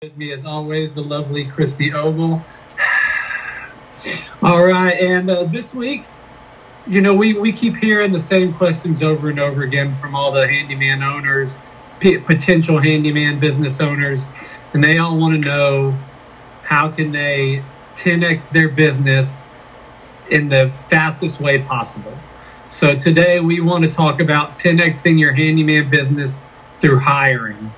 With me, as always, the lovely Christy Ogle. All right, and this week, you know, we keep hearing the same questions over and over again from all the handyman owners, potential handyman business owners, and they all want to know how can they 10x their business in the fastest way possible. So today we want to talk about 10xing your handyman business through hiring.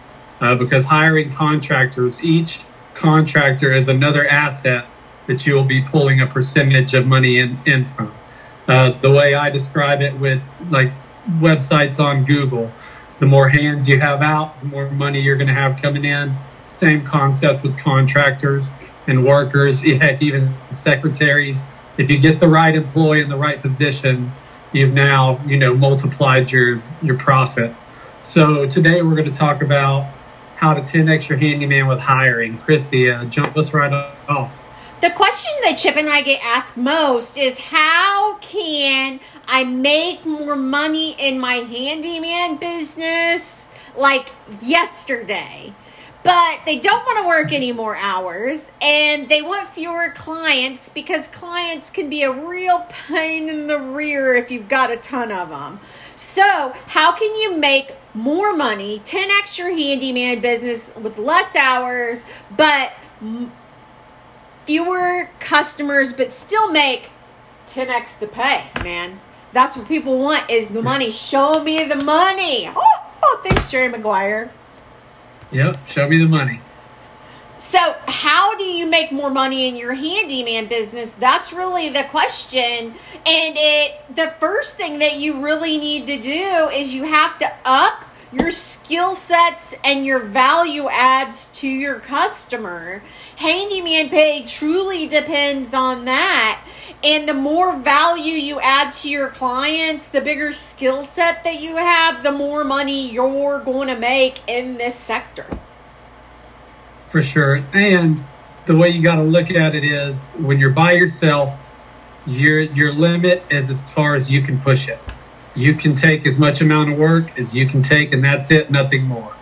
Because hiring contractors, each contractor is another asset that you will be pulling a percentage of money in from. The way I describe it with like websites on Google, the more hands you have out, the more money you're going to have coming in. Same concept with contractors and workers, heck, even secretaries. If you get the right employee in the right position, you've now, you know, multiplied your profit. So today we're going to talk about how to 10x your handyman with hiring. Christy, jump us right off. The question that Chip and I get asked most is, how can I make more money in my handyman business like yesterday? But they don't want to work any more hours, and they want fewer clients because clients can be a real pain in the rear if you've got a ton of them. So how can you make more money, 10x your handyman business with less hours, but fewer customers, but still make 10x the pay, man? That's what people want, is the money. Show me the money. Oh, thanks, Jerry Maguire. Yep, show me the money. So how do you make more money in your handyman business? That's really the question. And the first thing that you really need to do is you have to up your skill sets and your value adds to your customer. Handyman pay truly depends on that. And the more value you add to your clients, the bigger skill set that you have, the more money you're going to make in this sector. For sure. And the way you got to look at it is, when you're by yourself, your limit is as far as you can push it. You can take as much amount of work as you can take, and that's it, nothing more.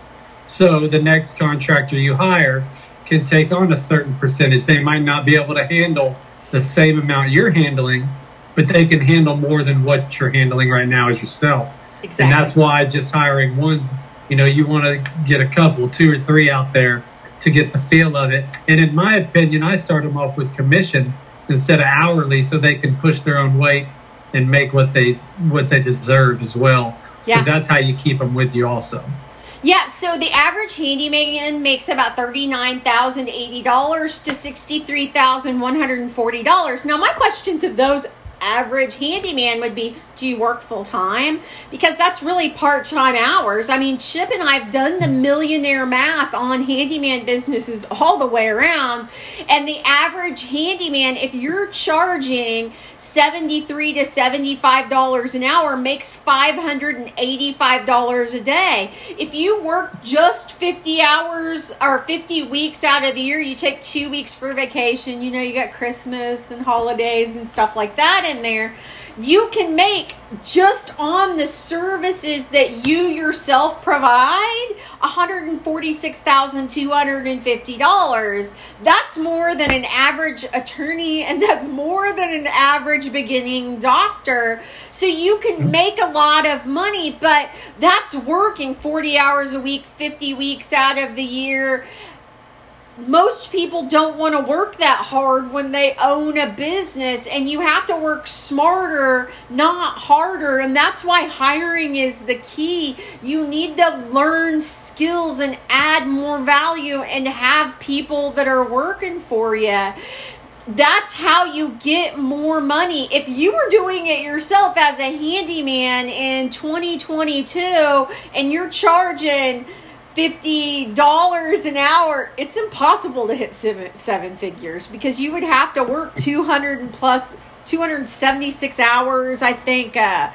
So the next contractor you hire can take on a certain percentage. They might not be able to handle the same amount you're handling, but they can handle more than what you're handling right now as yourself. Exactly. And that's why just hiring one, you know, you want to get a couple, two or three out there to get the feel of it. And in my opinion, I start them off with commission instead of hourly, so they can push their own weight and make what they deserve as well. Yeah. Because that's how you keep them with you also. Yeah, so the average handyman makes about $39,080 to $63,140. Now, my question to those average handyman would be, do you work full-time? Because that's really part-time hours. I mean, Chip and I have done the millionaire math on handyman businesses all the way around, and the average handyman, if you're charging $73 to $75 an hour, makes $585 a day. If you work just 50 hours or 50 weeks out of the year, you take 2 weeks for vacation, you know, you got Christmas and holidays and stuff like that in there, you can make, just on the services that you yourself provide, $146,250. That's more than an average attorney, and that's more than an average beginning doctor. So you can make a lot of money, but that's working 40 hours a week, 50 weeks out of the year. Most people don't want to work that hard when they own a business, and you have to work smarter, not harder. And that's why hiring is the key. You need to learn skills and add more value and have people that are working for you. That's how you get more money. If you were doing it yourself as a handyman in 2022 and you're charging $50 an hour, it's impossible to hit seven figures, because you would have to work 276 hours, I think, a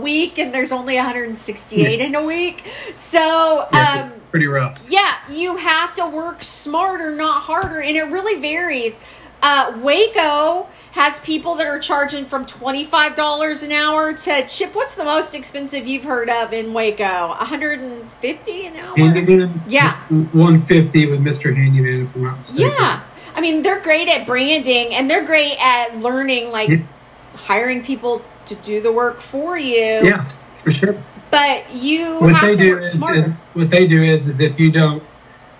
week, and there's only 168 in a week. So it's pretty rough. Yeah, you have to work smarter, not harder, and it really varies. Waco has people that are charging from $25 an hour to, Chip, what's the most expensive you've heard of in Waco? $150 an hour? Handyman? Yeah. $150 with Mr. Handyman, if I'm not mistaken. Yeah. I mean, they're great at branding, and they're great at learning, like, hiring people to do the work for you. Yeah, for sure. But you have to work smarter. What they do is if you don't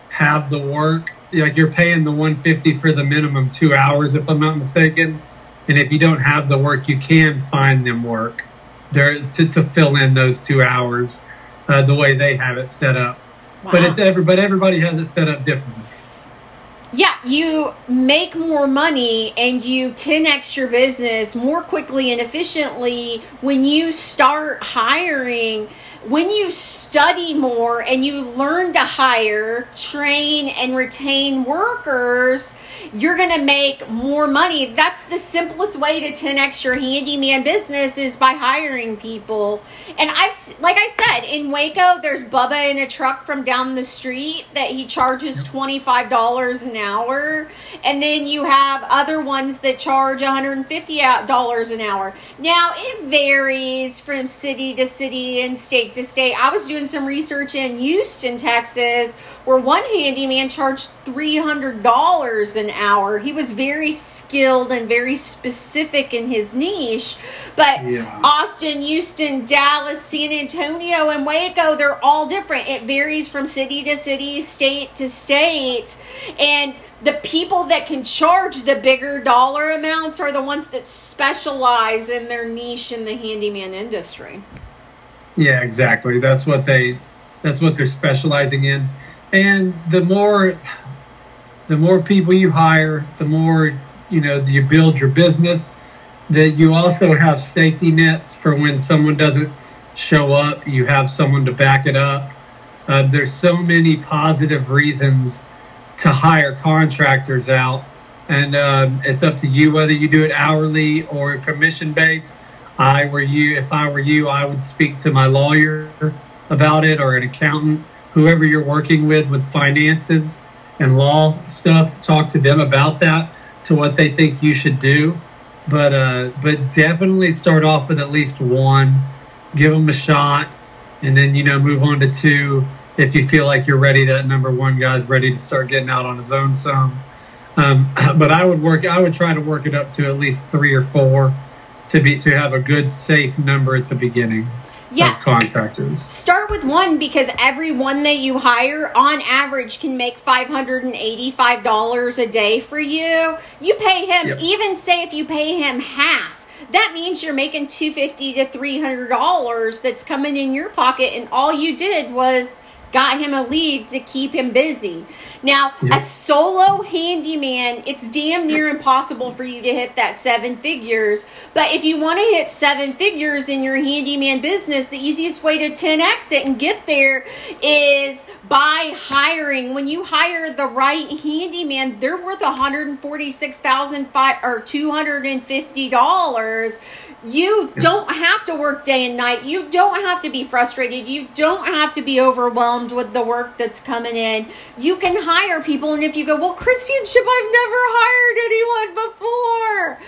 have the work, like you're paying the $150 for the minimum 2 hours, if I'm not mistaken. And if you don't have the work, you can find them work there to fill in those 2 hours the way they have it set up. Wow. But everybody has it set up differently. Yeah, you make more money and you 10x your business more quickly and efficiently when you start hiring, when you study more and you learn to hire, train, and retain workers, you're going to make more money. That's the simplest way to 10x your handyman business is by hiring people. And I've, like I said, in Waco, there's Bubba in a truck from down the street that he charges $25 an hour, and then you have other ones that charge $150 an hour. Now it varies from city to city and state to state. I was doing some research in Houston, Texas, where one handyman charged $300 an hour. He was very skilled and very specific in his niche, but yeah. Austin, Houston, Dallas, San Antonio, and Waco, they're all different. It varies from city to city, state to state, and the people that can charge the bigger dollar amounts are the ones that specialize in their niche in the handyman industry. Yeah, exactly. That's what they're specializing in. And the more people you hire, the more, you know, you build your business, that you also have safety nets for when someone doesn't show up, you have someone to back it up. There's so many positive reasons to hire contractors out, and it's up to you whether you do it hourly or commission based. If I were you, I would speak to my lawyer about it, or an accountant, whoever you're working with finances and law stuff. Talk to them about that, to what they think you should do. But definitely start off with at least one, give them a shot, and then, you know, move on to two. If you feel like you're ready, that number one guy's ready to start getting out on his own some. But I would try to work it up to at least three or four, to have a good, safe number at the beginning. Yeah. Of contractors. Start with one, because every one that you hire on average can make $585 a day for you. You pay him, yep. Even say if you pay him half, that means you're making $250 to $300 that's coming in your pocket, and all you did was got him a lead to keep him busy. Now, yep. A solo handyman, it's damn near impossible for you to hit that 7 figures. But if you want to hit 7 figures in your handyman business, the easiest way to 10x it and get there is by hiring. When you hire the right handyman, they're worth $146,500 or $250. You don't have to work day and night. You don't have to be frustrated. You don't have to be overwhelmed with the work that's coming in. You can hire people. And if you go, well, Christy and Chip, I've never hired anyone before.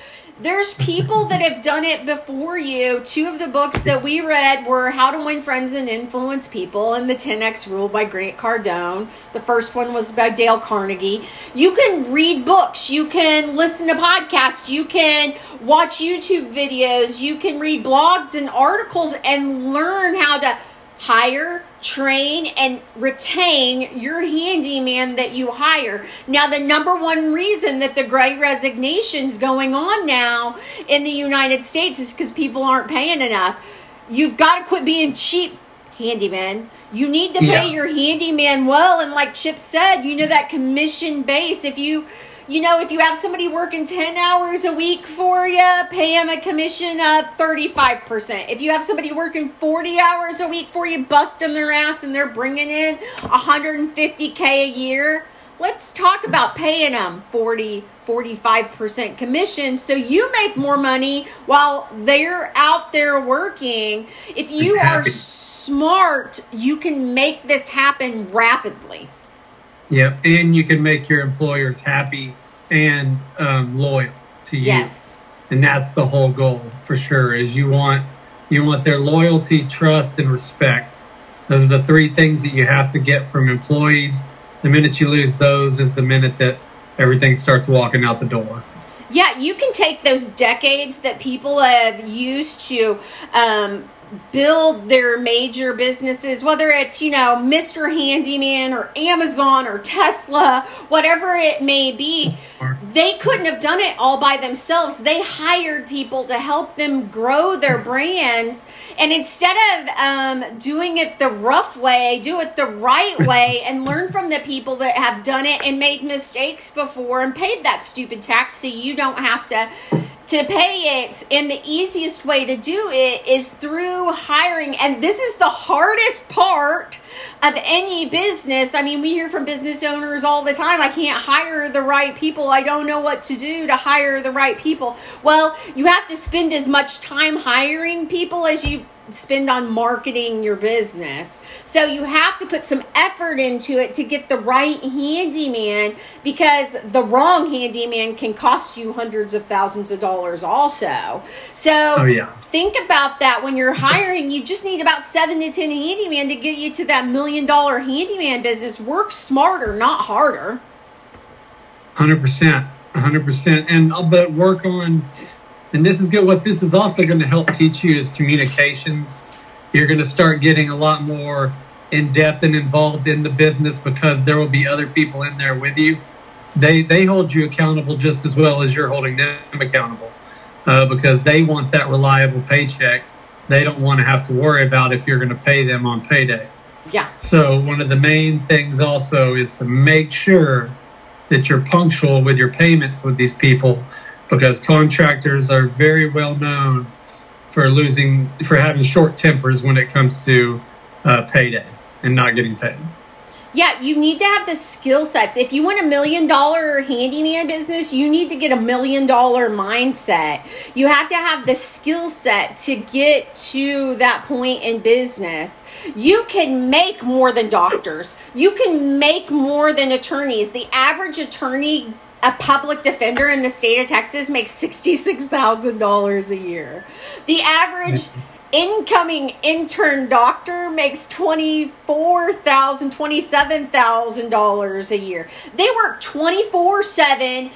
There's people that have done it before you. Two of the books that we read were How to Win Friends and Influence People and The 10X Rule by Grant Cardone. The first one was by Dale Carnegie. You can read books. You can listen to podcasts. You can watch YouTube videos. You can read blogs and articles and learn how to hire, train, and retain your handyman that you hire. Now, the number one reason that the great resignation's going on now in the United States is because people aren't paying enough. You've got to quit being cheap, handyman. You need to pay your handyman well. And like Chip said, you know, that commission base, if you have somebody working 10 hours a week for you, pay them a commission of 35%. If you have somebody working 40 hours a week for you, busting their ass, and they're bringing in $150K a year, let's talk about paying them 40, 45% commission so you make more money while they're out there working. If you are smart, you can make this happen rapidly. Yep, and you can make your employers happy and loyal to you. Yes. And that's the whole goal for sure, is you want their loyalty, trust, and respect. Those are the three things that you have to get from employees. The minute you lose those is the minute that everything starts walking out the door. Yeah, you can take those decades that people have used to build their major businesses, whether it's, Mr. Handyman or Amazon or Tesla, whatever it may be. They couldn't have done it all by themselves. They hired people to help them grow their brands. And instead of doing it the rough way, do it the right way and learn from the people that have done it and made mistakes before and paid that stupid tax so you don't have to pay it. And the easiest way to do it is through hiring. And this is the hardest part of any business. I mean, we hear from business owners all the time, I can't hire the right people. I don't know what to do to hire the right people. Well, you have to spend as much time hiring people as you spend on marketing your business. So you have to put some effort into it to get the right handyman, because the wrong handyman can cost you hundreds of thousands of dollars also. So think about that when you're hiring. You just need about 7 to 10 handyman to get you to that $1 million handyman business. Work smarter, not harder. 100%. But work on... And this is good. What this is also going to help teach you is communications. You're going to start getting a lot more in depth and involved in the business, because there will be other people in there with you. They hold you accountable just as well as you're holding them accountable, because they want that reliable paycheck. They don't want to have to worry about if you're going to pay them on payday. Yeah. So one of the main things also is to make sure that you're punctual with your payments with these people, because contractors are very well known for having short tempers when it comes to payday and not getting paid. Yeah, you need to have the skill sets. If you want $1 million handyman business, you need to get $1 million mindset. You have to have the skill set to get to that point in business. You can make more than doctors. You can make more than attorneys. The average attorney, a public defender in the state of Texas, makes $66,000 a year. The average incoming intern doctor makes $24,000, $27,000 a year. They work 24/7,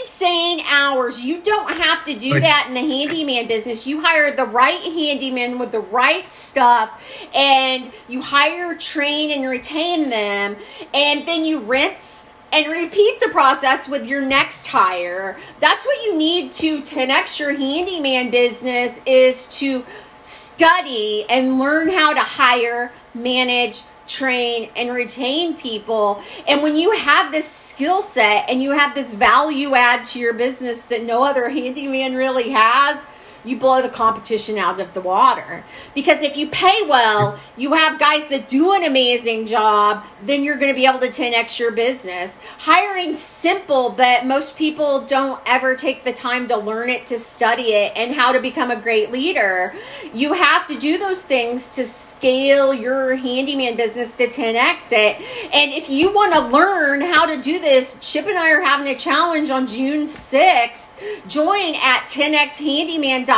insane hours. You don't have to do that in the handyman business. You hire the right handyman with the right stuff, and you hire, train, and retain them, and then you rinse and repeat the process with your next hire. That's what you need to 10x your handyman business, is to study and learn how to hire, manage, train, and retain people. And when you have this skill set and you have this value add to your business that no other handyman really has, you blow the competition out of the water. Because if you pay well, you have guys that do an amazing job, then you're going to be able to 10x your business. Hiring's simple, but most people don't ever take the time to learn it, to study it, and how to become a great leader. You have to do those things to scale your handyman business to 10x it. And if you want to learn how to do this, Chip and I are having a challenge on June 6th. Join at 10xhandyman.info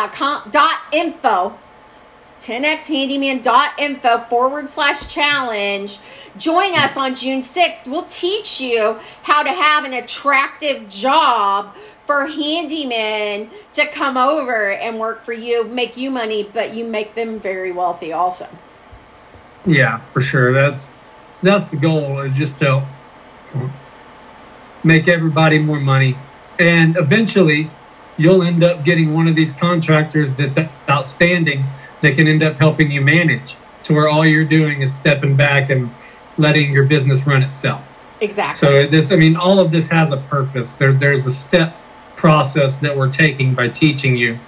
10xhandyman.info/challenge. Join us on June 6th. We'll teach you how to have an attractive job for handymen to come over and work for you, make you money, but you make them very wealthy also. Yeah, for sure. That's the goal, is just to make everybody more money. And eventually you'll end up getting one of these contractors that's outstanding that can end up helping you manage, to where all you're doing is stepping back and letting your business run itself. Exactly. So all of this has a purpose. There's a step process that we're taking by teaching you.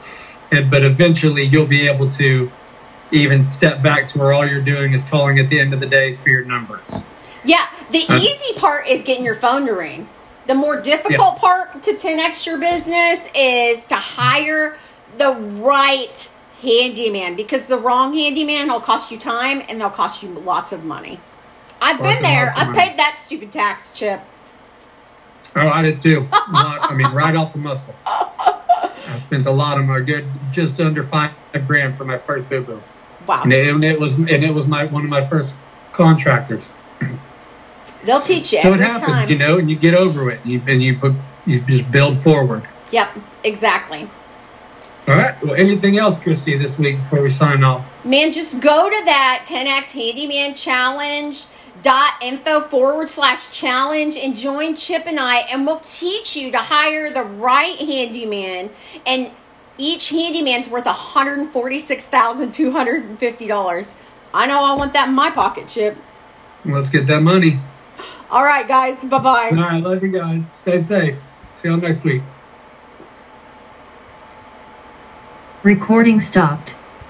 But eventually you'll be able to even step back to where all you're doing is calling at the end of the days for your numbers. Yeah. The easy part is getting your phone to ring. The more difficult part to 10x your business is to hire the right handyman, because the wrong handyman will cost you time and they'll cost you lots of money. I've been there. I've paid that stupid tax, Chip. Oh, I did too. A lot, I mean, right off the muscle. I spent a lot of my good, just under $5,000 for my first boo-boo. Wow. And it was one of my first contractors. They'll teach you. So it happens, time. You know, and you get over it, and you just build forward. Yep, exactly. All right. Well, anything else, Christy, this week before we sign off? Man, just go to that 10X Handyman Challenge.info/challenge and join Chip and I, and we'll teach you to hire the right handyman. And each handyman's worth $146,250. I know I want that in my pocket, Chip. Let's get that money. All right, guys. Bye-bye. All right. Love you guys. Stay safe. See y'all next week. Recording stopped.